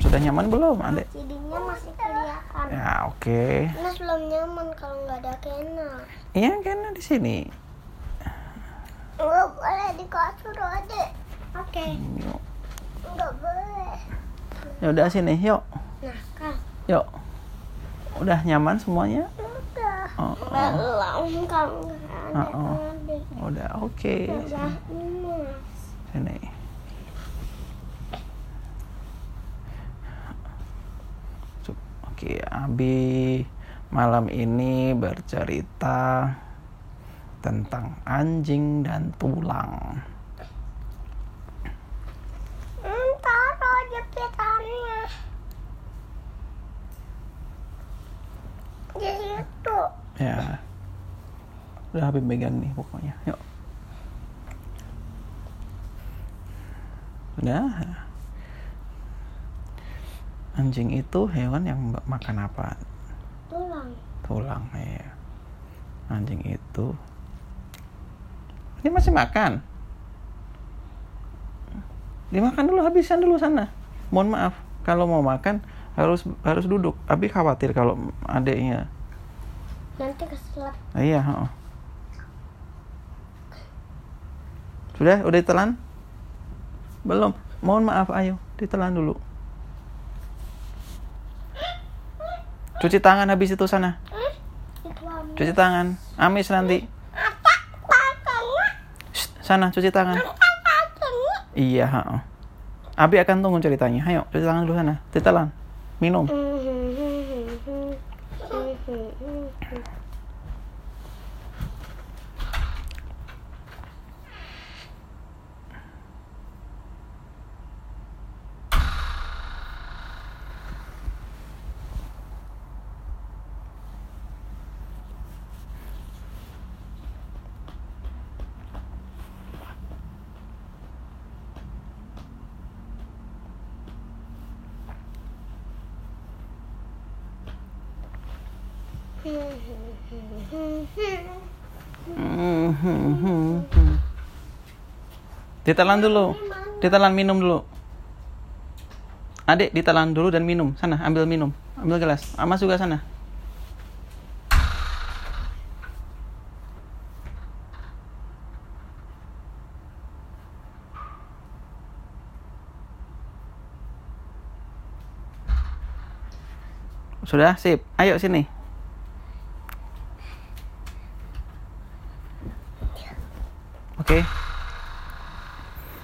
Sudah nyaman belum, Adek? Cirinya masih kelihatan. Ya, oke. Okay. Mas belum nyaman kalau nggak ada Kena. Iya, Kena di sini. Nggak boleh di kasur, Adek. Oke. Okay. Nggak boleh. Ya udah sini, yuk. Nah, Kak. Yuk. Udah nyaman semuanya? Udah. Oh, oh. Belum kalau nggak ada Adek. Udah, oke. Okay. Sini. Oke, Abi malam ini bercerita tentang anjing dan tulang. Taruh jepitannya di situ. Ya, udah Abi pegang nih pokoknya. Yuk. Udah. Anjing itu hewan yang makan apa? Tulang, ya. Anjing itu dia masih makan. Dimakan dulu, habisan dulu sana. Mohon maaf, kalau mau makan harus duduk. Abi khawatir kalau adeknya nanti keselak. Iya, heeh. Sudah ditelan? Belum. Mohon maaf, ayo ditelan dulu. Cuci tangan habis itu sana. Cuci tangan. Amis nanti. Shh, sana cuci tangan. Iya, heeh. Abi akan tunggu ceritanya. Ayo, cuci tangan dulu sana. Ditelan. Minum. Ditelan dulu. Ditelan, minum dulu. Adek ditelan dulu dan minum. Sana, ambil minum. Ambil gelas. Amas juga sana. Sudah, sip. Ayo sini. Oke.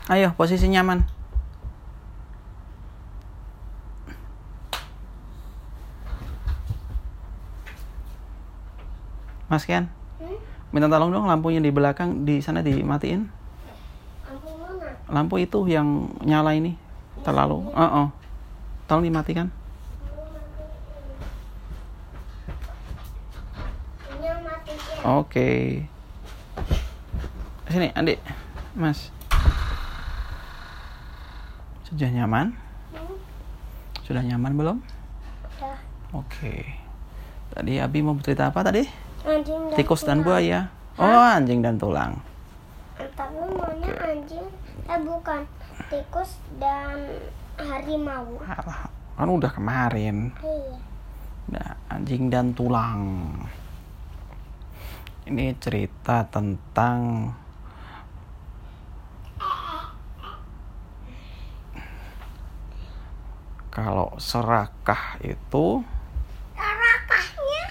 Ayo, posisi nyaman. Mas Ken, minta tolong dong lampunya di belakang di sana dimatiin. Lampu mana? Lampu itu yang nyala ini. Terlalu. Uh-uh. Tolong dimatikan. Oke. Sini, Adik. Mas. Sudah nyaman? Sudah nyaman belum? Sudah. Oke. Tadi Abi mau bercerita apa tadi? Anjing dan tikus tulang. Dan buaya. Hah? Oh, anjing dan tulang. Tapi maunya anjing, bukan. Tikus dan harimau. Kan udah kemarin. Iya. Nah, anjing dan tulang. Ini cerita tentang kalau serakah itu serakahnya?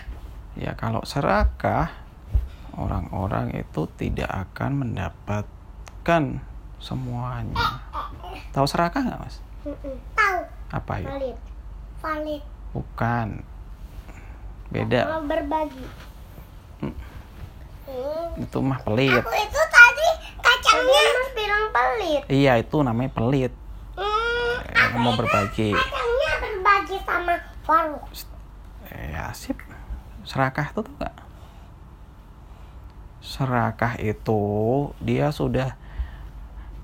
Ya, kalau serakah orang-orang itu tidak akan mendapatkan semuanya. Tahu serakah nggak, Mas? Tahu. Apa ya? Valid. Bukan. Beda. Kalau berbagi. Itu mah pelit. Aku itu tadi kacangnya. Mas bilang pelit. Iya, itu namanya pelit. Aku mau berbagi. Kacangnya berbagi sama warung. Ya, sip. Serakah itu tuh enggak? Serakah itu dia sudah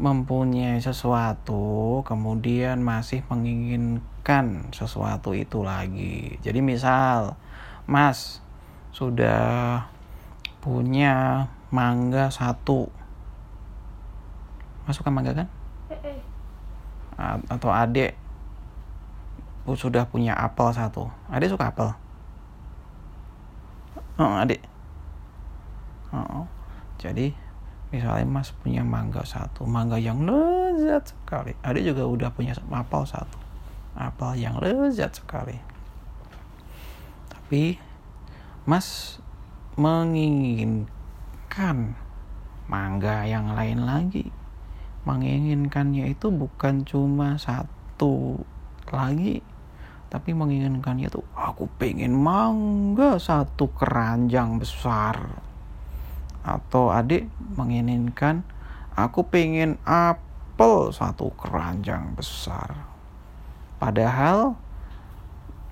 mempunyai sesuatu kemudian masih menginginkan sesuatu itu lagi. Jadi misal Mas sudah punya mangga satu. Masukkan mangga kan? Atau Adek sudah punya apel satu. Adik suka apel? Oh, adik. Oh, jadi misalnya mas punya mangga satu, mangga yang lezat sekali. Adik juga udah punya apel satu, apel yang lezat sekali. Tapi mas menginginkan mangga yang lain lagi. Menginginkannya itu bukan cuma satu lagi, tapi menginginkannya itu aku pengen mangga satu keranjang besar. Atau adik menginginkan aku pengen apel satu keranjang besar. Padahal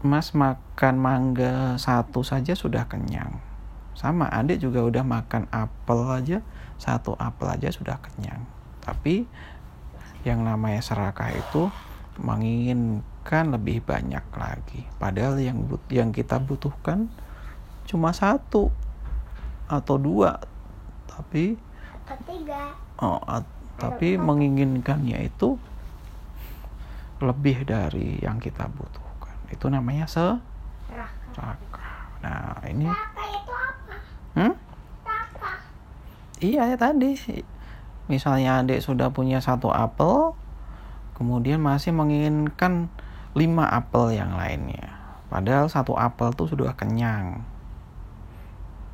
mas makan mangga satu saja sudah kenyang. Sama, adik juga udah makan apel aja, satu apel aja sudah kenyang. Tapi yang namanya serakah itu menginginkan lebih banyak lagi. Padahal yang kita butuhkan cuma satu atau dua. Tapi tiga. Oh, tapi menginginkannya itu lebih dari yang kita butuh. Itu namanya serakah. Nah, ini serakah itu apa? Serakah. Iya, ya tadi. Misalnya adik sudah punya satu apel, kemudian masih menginginkan 5 apel yang lainnya. Padahal satu apel tuh sudah kenyang.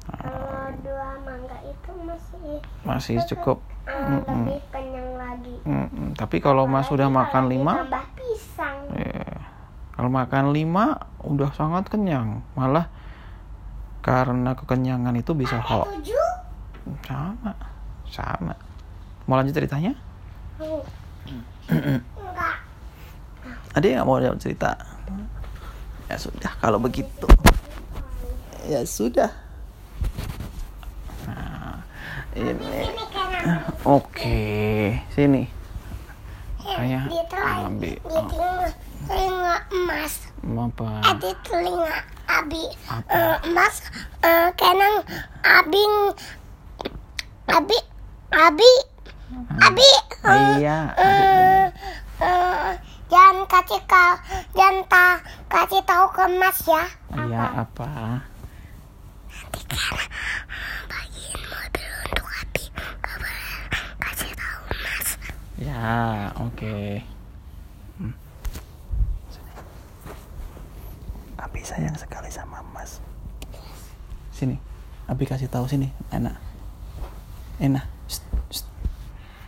Kalau 2 mangga itu masih itu cukup. Lebih kenyang lagi. Tapi kalau mas sudah makan 5, tambah pisang. Kalau makan 5 udah sangat kenyang. Malah karena kekenyangan itu bisa hoax. 7? Sama. Mau lanjut ceritanya? Enggak. Adik gak mau cerita? Ya sudah kalau begitu. Ya sudah. Nah, ini. Oke. Sini. Kayak ambil. Telinga emas. Apa? Adi telinga abi emas. Kenang abing abi. Iya. Jangan kasih tahu ke mas ya. Iya apa? Nanti Kara bagiin mobil untuk abi. Kasih tahu mas. Ya oke. Abi sayang sekali sama mas. Sini, Abi kasih tahu sini, enak.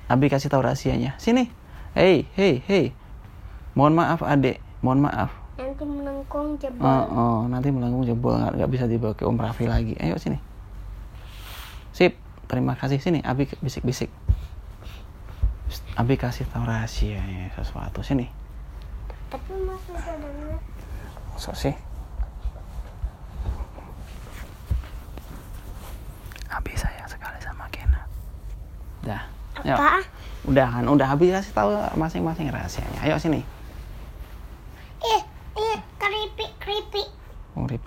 Abi kasih tahu rahasianya. Sini, hey. Mohon maaf adek, mohon maaf. Nanti melengkung jebol. Oh, nanti melengkung jebol, nggak bisa dibawa ke Om Raffi lagi. Ayo sini. Sip, terima kasih sini. Abi bisik-bisik. Abi kasih tahu rahasianya sesuatu sini. Tapi mas sudah dengar. Sih. Abi sayang sekali sama Kena. Dah. Apa? Udah Abi kasih tahu masing-masing rahasianya. Ayo sini.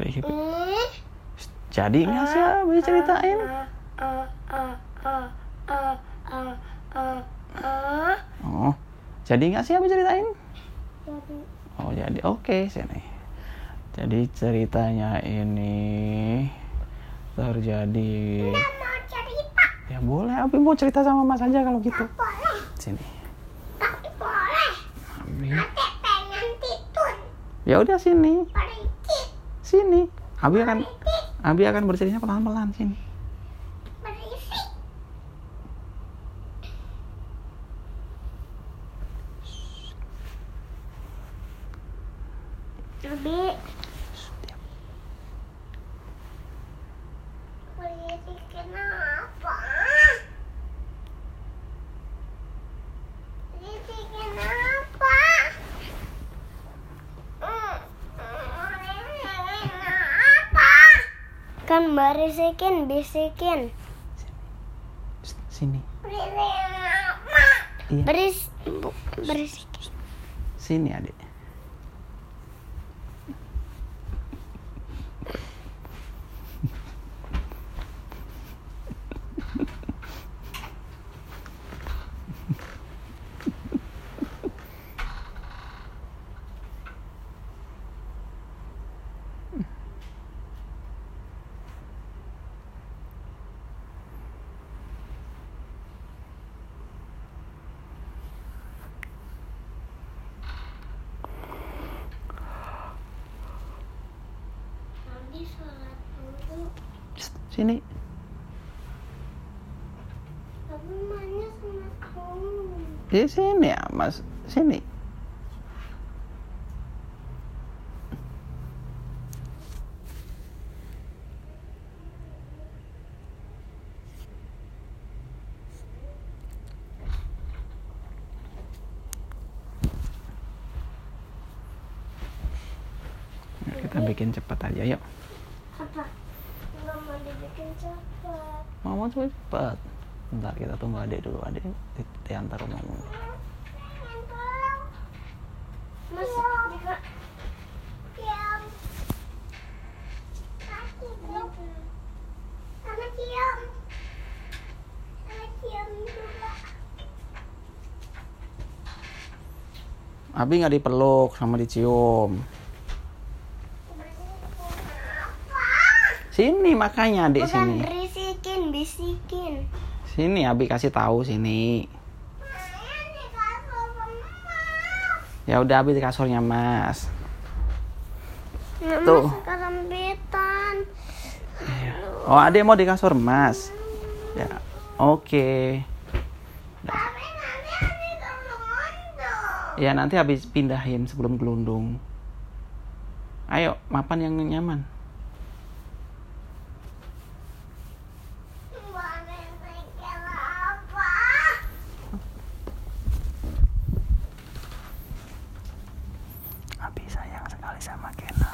Keripik. Keripik. Jadi enggak sih Abi ceritain? Oh. Jadi enggak sih Abi ceritain? Jadi. Oh, jadi oke sini. Jadi ceritanya ini terjadi. Nggak mau cerita. Ya boleh, Abi mau cerita sama mas aja kalau gitu. Nggak boleh. Sini. Nggak boleh. Abi. Ate pengen titun. Ya udah sini. Perikit. Sini. Abi akan bercerita pelan-pelan sini. Berisik. Abi. Kan bisikin. Sini. Berisikin. Sini adik. Sini. Tapi mainnya sama kamu. Di sini ya, Mas. Sini. Kita bikin cepat aja, yuk. Apa? Nggak mau dibikin cepat. Mama cepat. Bentar, kita tunggu adik dulu. Adik diantar rumah mama. Mas, jika... Cium. Kaki dulu. Sama cium. Sama cium juga. Abi nggak dipeluk sama dicium. Sini makanya adik. Bukan sini. Bisikin, bisikin. Sini Abi kasih tahu sini. Ya udah Abi di kasurnya Mas. Mama tuh. Kelembitan. Oh adik mau di kasur Mas. Ya oke. Okay. Tapi nanti Abi gelundung. Ya nanti Abi pindahin sebelum gelundung. Ayo mapan yang nyaman. Sama Kena.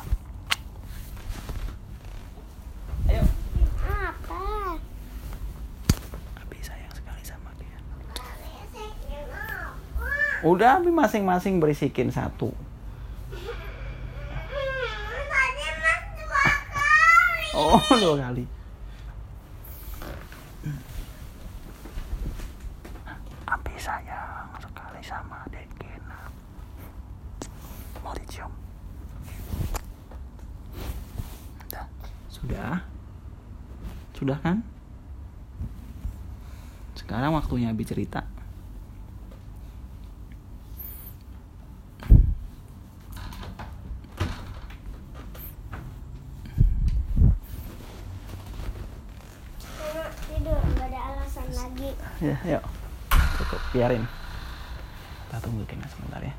Ayo. Apa? Abi sayang sekali sama Kena. Udah Abi masing-masing berisikin satu. Tadi Mas 2 kali. Oh 2 kali. Abi sayang sekali sama Dek Kena. Mau dicium? Sudah kan? Sekarang waktunya Abi cerita. Mama tidur, gak ada alasan lagi. Ya, yuk. Cukup, biarin. Kita tunggu Kena sebentar ya.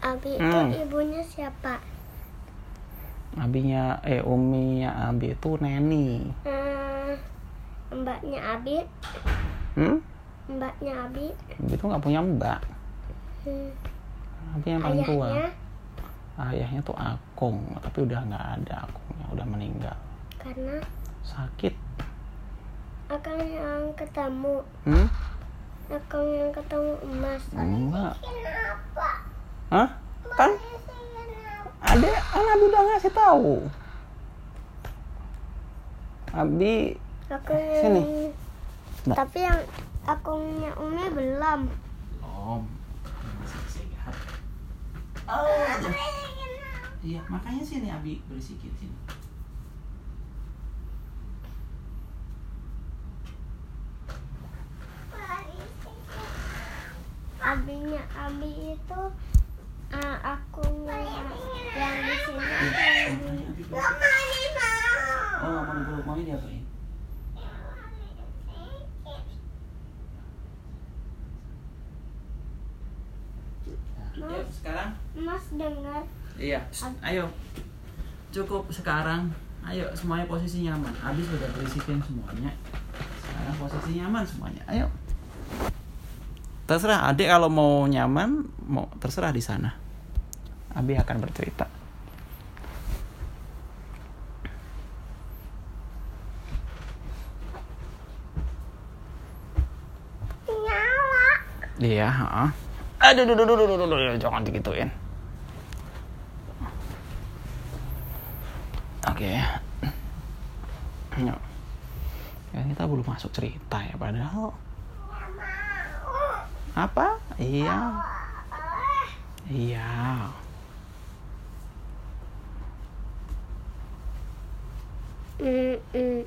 Abi itu ibunya siapa? Abinya uminya Abi itu Neni. Mbaknya Abi? Mbaknya Abi? Abi itu nggak punya mbak. Abi yang paling tua. Ayahnya tuh Akung, tapi udah nggak ada Akungnya, udah meninggal. Karena? Sakit. Akang yang ketemu. Akang yang ketemu emas. Enggak. Kenapa? Hah? Kan? Adek, kan Abi udah ngasih tahu. Abi sini. Nah. Tapi yang akunnya Umi belum. Belum. Masih sehat. Oh. Iya, makanya sini Abi berisikin sini. Abinya Abi itu aku yang di sini. Oh, mami belum mau diapain? Ya, sekarang? Mas dengar? Iya. Ayo. Cukup sekarang. Ayo semuanya posisi nyaman. Abi sudah berisikin semuanya. Sekarang posisi nyaman semuanya. Ayo. Terserah adik kalau mau nyaman, mau terserah di sana. Abi akan bercerita. Nyala. Iya, heeh. Aduh, jangan digituin. Oke. Ya. Ya, kita belum masuk cerita ya padahal. Apa? Iya. Ja. Mm-mm.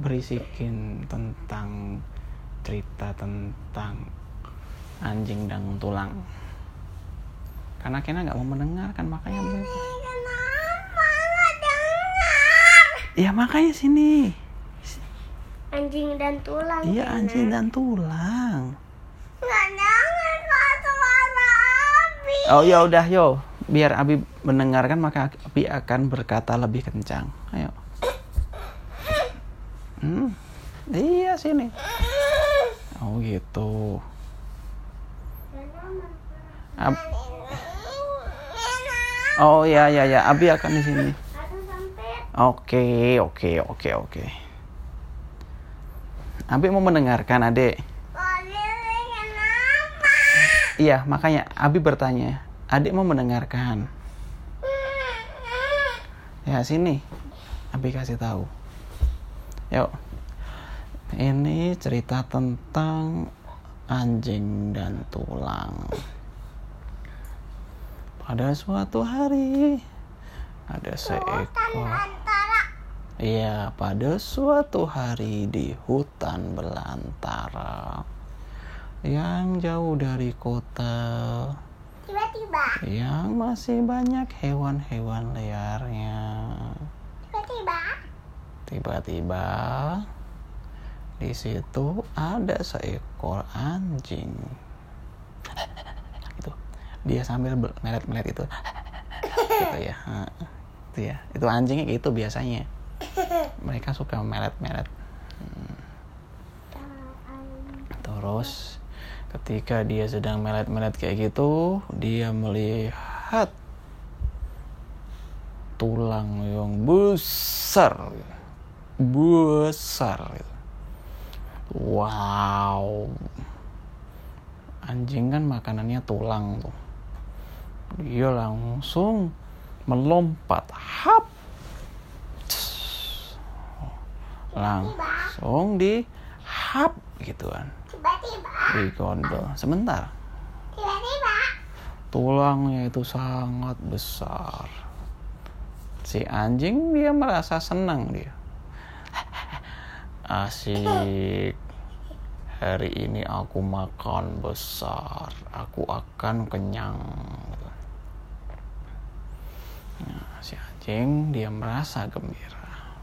Berisikin tentang cerita tentang anjing dan tulang. Karena Kena nggak mau mendengarkan, makanya Kena nggak dengar. Ya makanya sini. Anjing dan tulang. Iya Kena. Anjing dan tulang. Nggak dengar suara Abi. Oh ya udah yo, biar Abi mendengarkan maka Abi akan berkata lebih kencang. Ayo. Iya sini. Oh gitu. Oh ya ya ya, Abi akan di sini. Oke. Abi mau mendengarkan, Adek. Iya, makanya Abi bertanya, Adek mau mendengarkan? Ya sini, Abi kasih tahu. Yuk, ini cerita tentang anjing dan tulang. Pada suatu hari ada seekor. Iya, pada suatu hari di hutan belantara yang jauh dari kota. Tiba-tiba. Yang masih banyak hewan-hewan liarnya. Tiba-tiba di situ ada seekor anjing. Itu dia sambil melet-melet itu. Gitu ya. Itu ya. Itu anjingnya gitu biasanya. Mereka suka melet-melet. Terus ketika dia sedang melet-melet kayak gitu, dia melihat tulang yang besar. Gitu. Wow, anjing kan makanannya tulang tuh. Dia langsung melompat, hap, langsung di hap gituan. Digondol sebentar. Tulangnya itu sangat besar. Si anjing dia merasa senang dia. Asik, hari ini aku makan besar, aku akan kenyang. Nah, si anjing dia merasa gembira.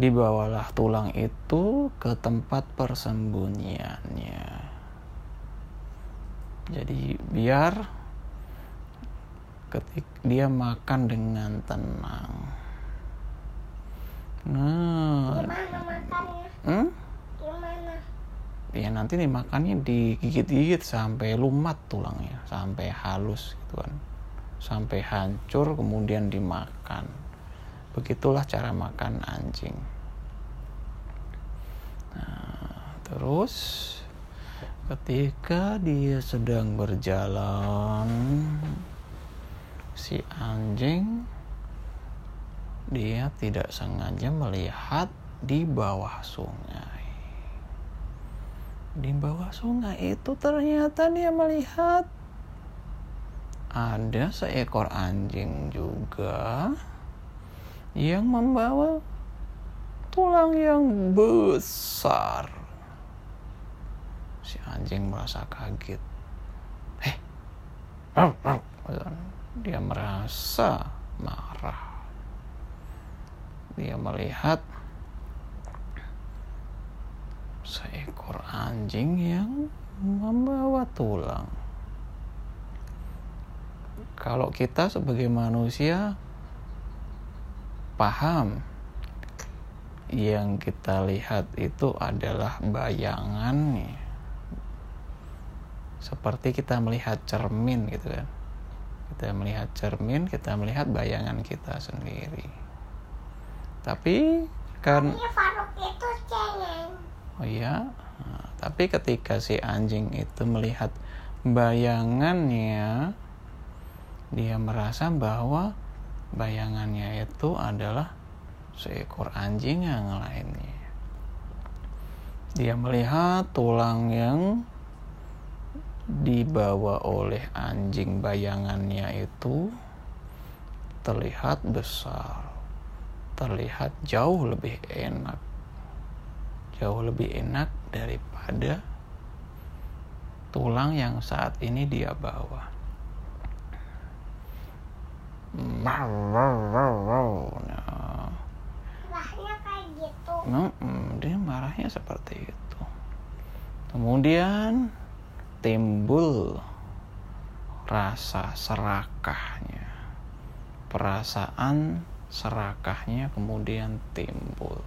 Dibawalah tulang itu ke tempat persembunyiannya. Jadi biar ketika dia makan dengan tenang. Nah, gimana makannya? Gimana? Ya nanti dimakannya digigit-gigit sampai lumat tulangnya, sampai halus gitu kan. Sampai hancur kemudian dimakan. Begitulah cara makan anjing. Nah, terus ketika dia sedang berjalan, si anjing dia tidak sengaja melihat di bawah sungai. Di bawah sungai itu ternyata dia melihat ada seekor anjing juga yang membawa tulang yang besar. Si anjing merasa kaget. Dia merasa marah. Dia melihat seekor anjing yang membawa tulang. Kalau kita sebagai manusia paham, yang kita lihat itu adalah bayangan nih. Seperti kita melihat cermin gitu kan. Kita melihat cermin, kita melihat bayangan kita sendiri. Tapi kan Faruk itu cengeng. Oh iya. Nah, tapi ketika si anjing itu melihat bayangannya, dia merasa bahwa bayangannya itu adalah seekor anjing yang lainnya. Dia melihat tulang yang dibawa oleh anjing bayangannya itu terlihat besar, terlihat jauh lebih enak daripada tulang yang saat ini dia bawa. Nah, marahnya kayak gitu. Dia marahnya seperti itu. Kemudian timbul rasa serakahnya, perasaan serakahnya kemudian timbul.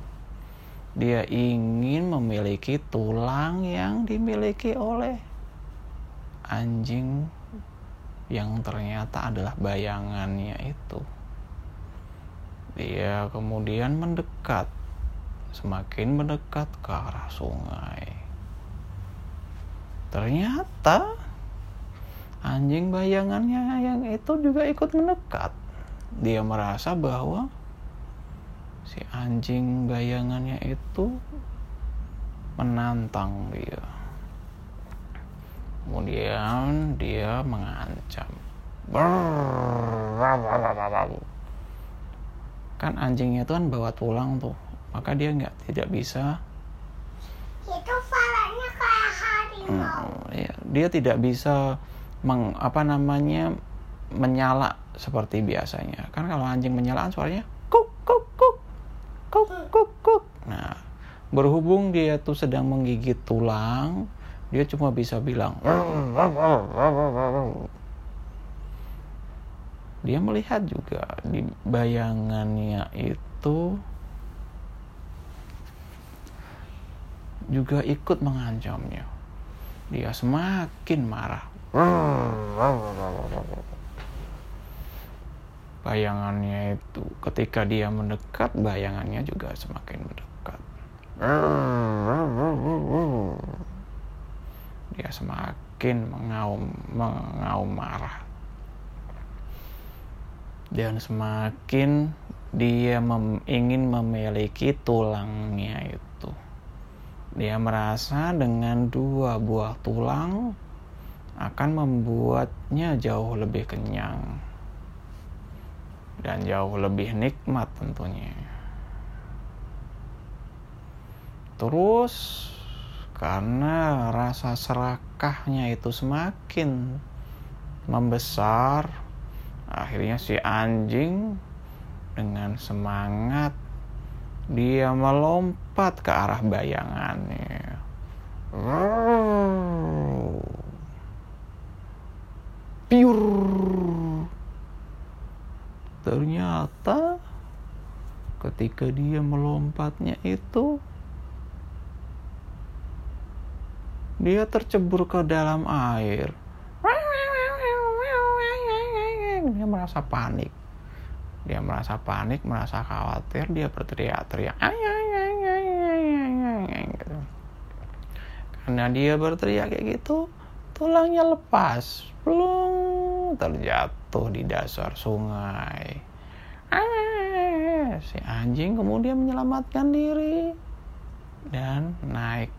Dia ingin memiliki tulang yang dimiliki oleh anjing yang ternyata adalah bayangannya itu. Dia kemudian mendekat, semakin mendekat ke arah sungai. Ternyata anjing bayangannya yang itu juga ikut mendekat. Dia merasa bahwa si anjing bayangannya itu menantang dia. Kemudian dia mengancam. Kan anjingnya itu kan bawa tulang tuh, maka dia tidak bisa. Itu falanya kayak harimau. Dia tidak bisa menyala seperti biasanya. Kan kalau anjing menyala suaranya kuk kuk kuk kuk kuk kuk. Nah, berhubung dia tuh sedang menggigit tulang, dia cuma bisa bilang. Dia melihat juga di bayangannya itu juga ikut mengancamnya. Dia semakin marah. Bayangannya itu ketika dia mendekat, bayangannya juga semakin mendekat. Dia semakin mengaum marah. Dan semakin dia ingin memiliki tulangnya itu. Dia merasa dengan dua buah tulang akan membuatnya jauh lebih kenyang dan jauh lebih nikmat tentunya. Terus karena rasa serakahnya itu semakin membesar, akhirnya si anjing dengan semangat dia melompat ke arah bayangannya. Ternyata ketika dia melompatnya itu, dia tercebur ke dalam air. Dia merasa panik, merasa khawatir, dia berteriak-teriak. Karena dia berteriak kayak gitu, tulangnya lepas. Terjatuh di dasar sungai. Si anjing kemudian menyelamatkan diri dan naik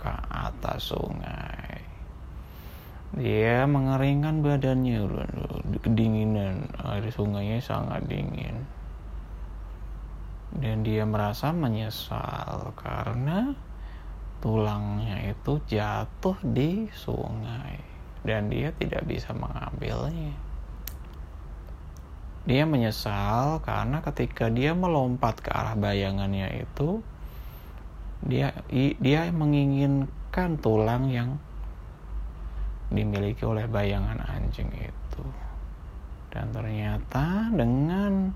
ke atas sungai. Dia mengeringkan badannya, kedinginan, air sungainya sangat dingin. Dan dia merasa menyesal karena tulangnya itu jatuh di sungai dan dia tidak bisa mengambilnya. Dia menyesal karena ketika dia melompat ke arah bayangannya itu, dia menginginkan tulang yang dimiliki oleh bayangan anjing itu. Dan ternyata dengan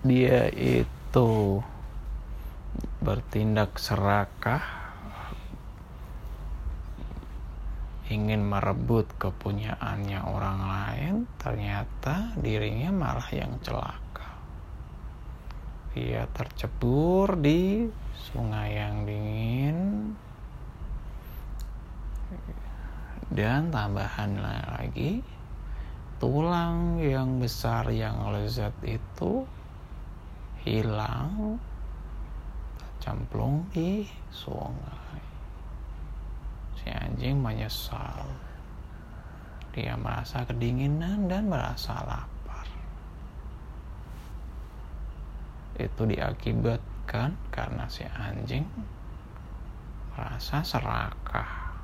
dia itu bertindak serakah, ingin merebut kepunyaannya orang lain, ternyata dirinya malah yang celaka. Dia tercebur di sungai yang dingin. Dan tambahan lagi, tulang yang besar yang lezat itu hilang, tercemplung di sungai. Si anjing menyesal. Dia merasa kedinginan dan merasa lapar. Itu diakibatkan karena si anjing merasa serakah,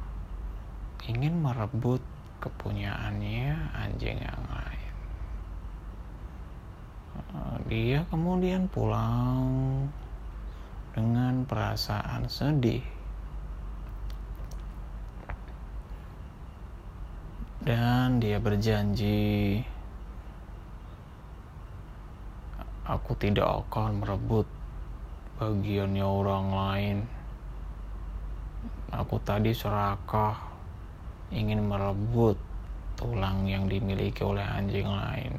ingin merebut kepunyaannya anjing yang lain. Dia kemudian pulang dengan perasaan sedih dan dia berjanji, aku tidak akan merebut bagiannya orang lain. Aku tadi serakah ingin merebut tulang yang dimiliki oleh anjing lain.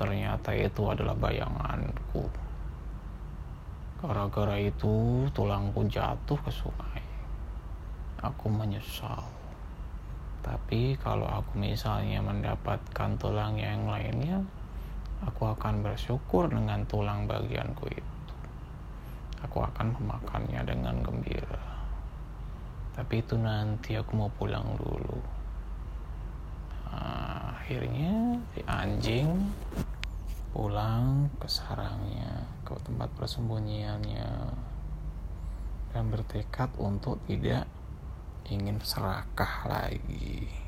Ternyata itu adalah bayanganku. Gara-gara itu tulangku jatuh ke sungai. Aku menyesal. Tapi kalau aku misalnya mendapatkan tulang yang lainnya, aku akan bersyukur dengan tulang bagianku itu. Aku akan memakannya dengan gembira. Tapi itu nanti aku mau pulang dulu. Nah, akhirnya si anjing pulang ke sarangnya, ke tempat persembunyiannya, dan bertekad untuk tidak ingin serakah lagi.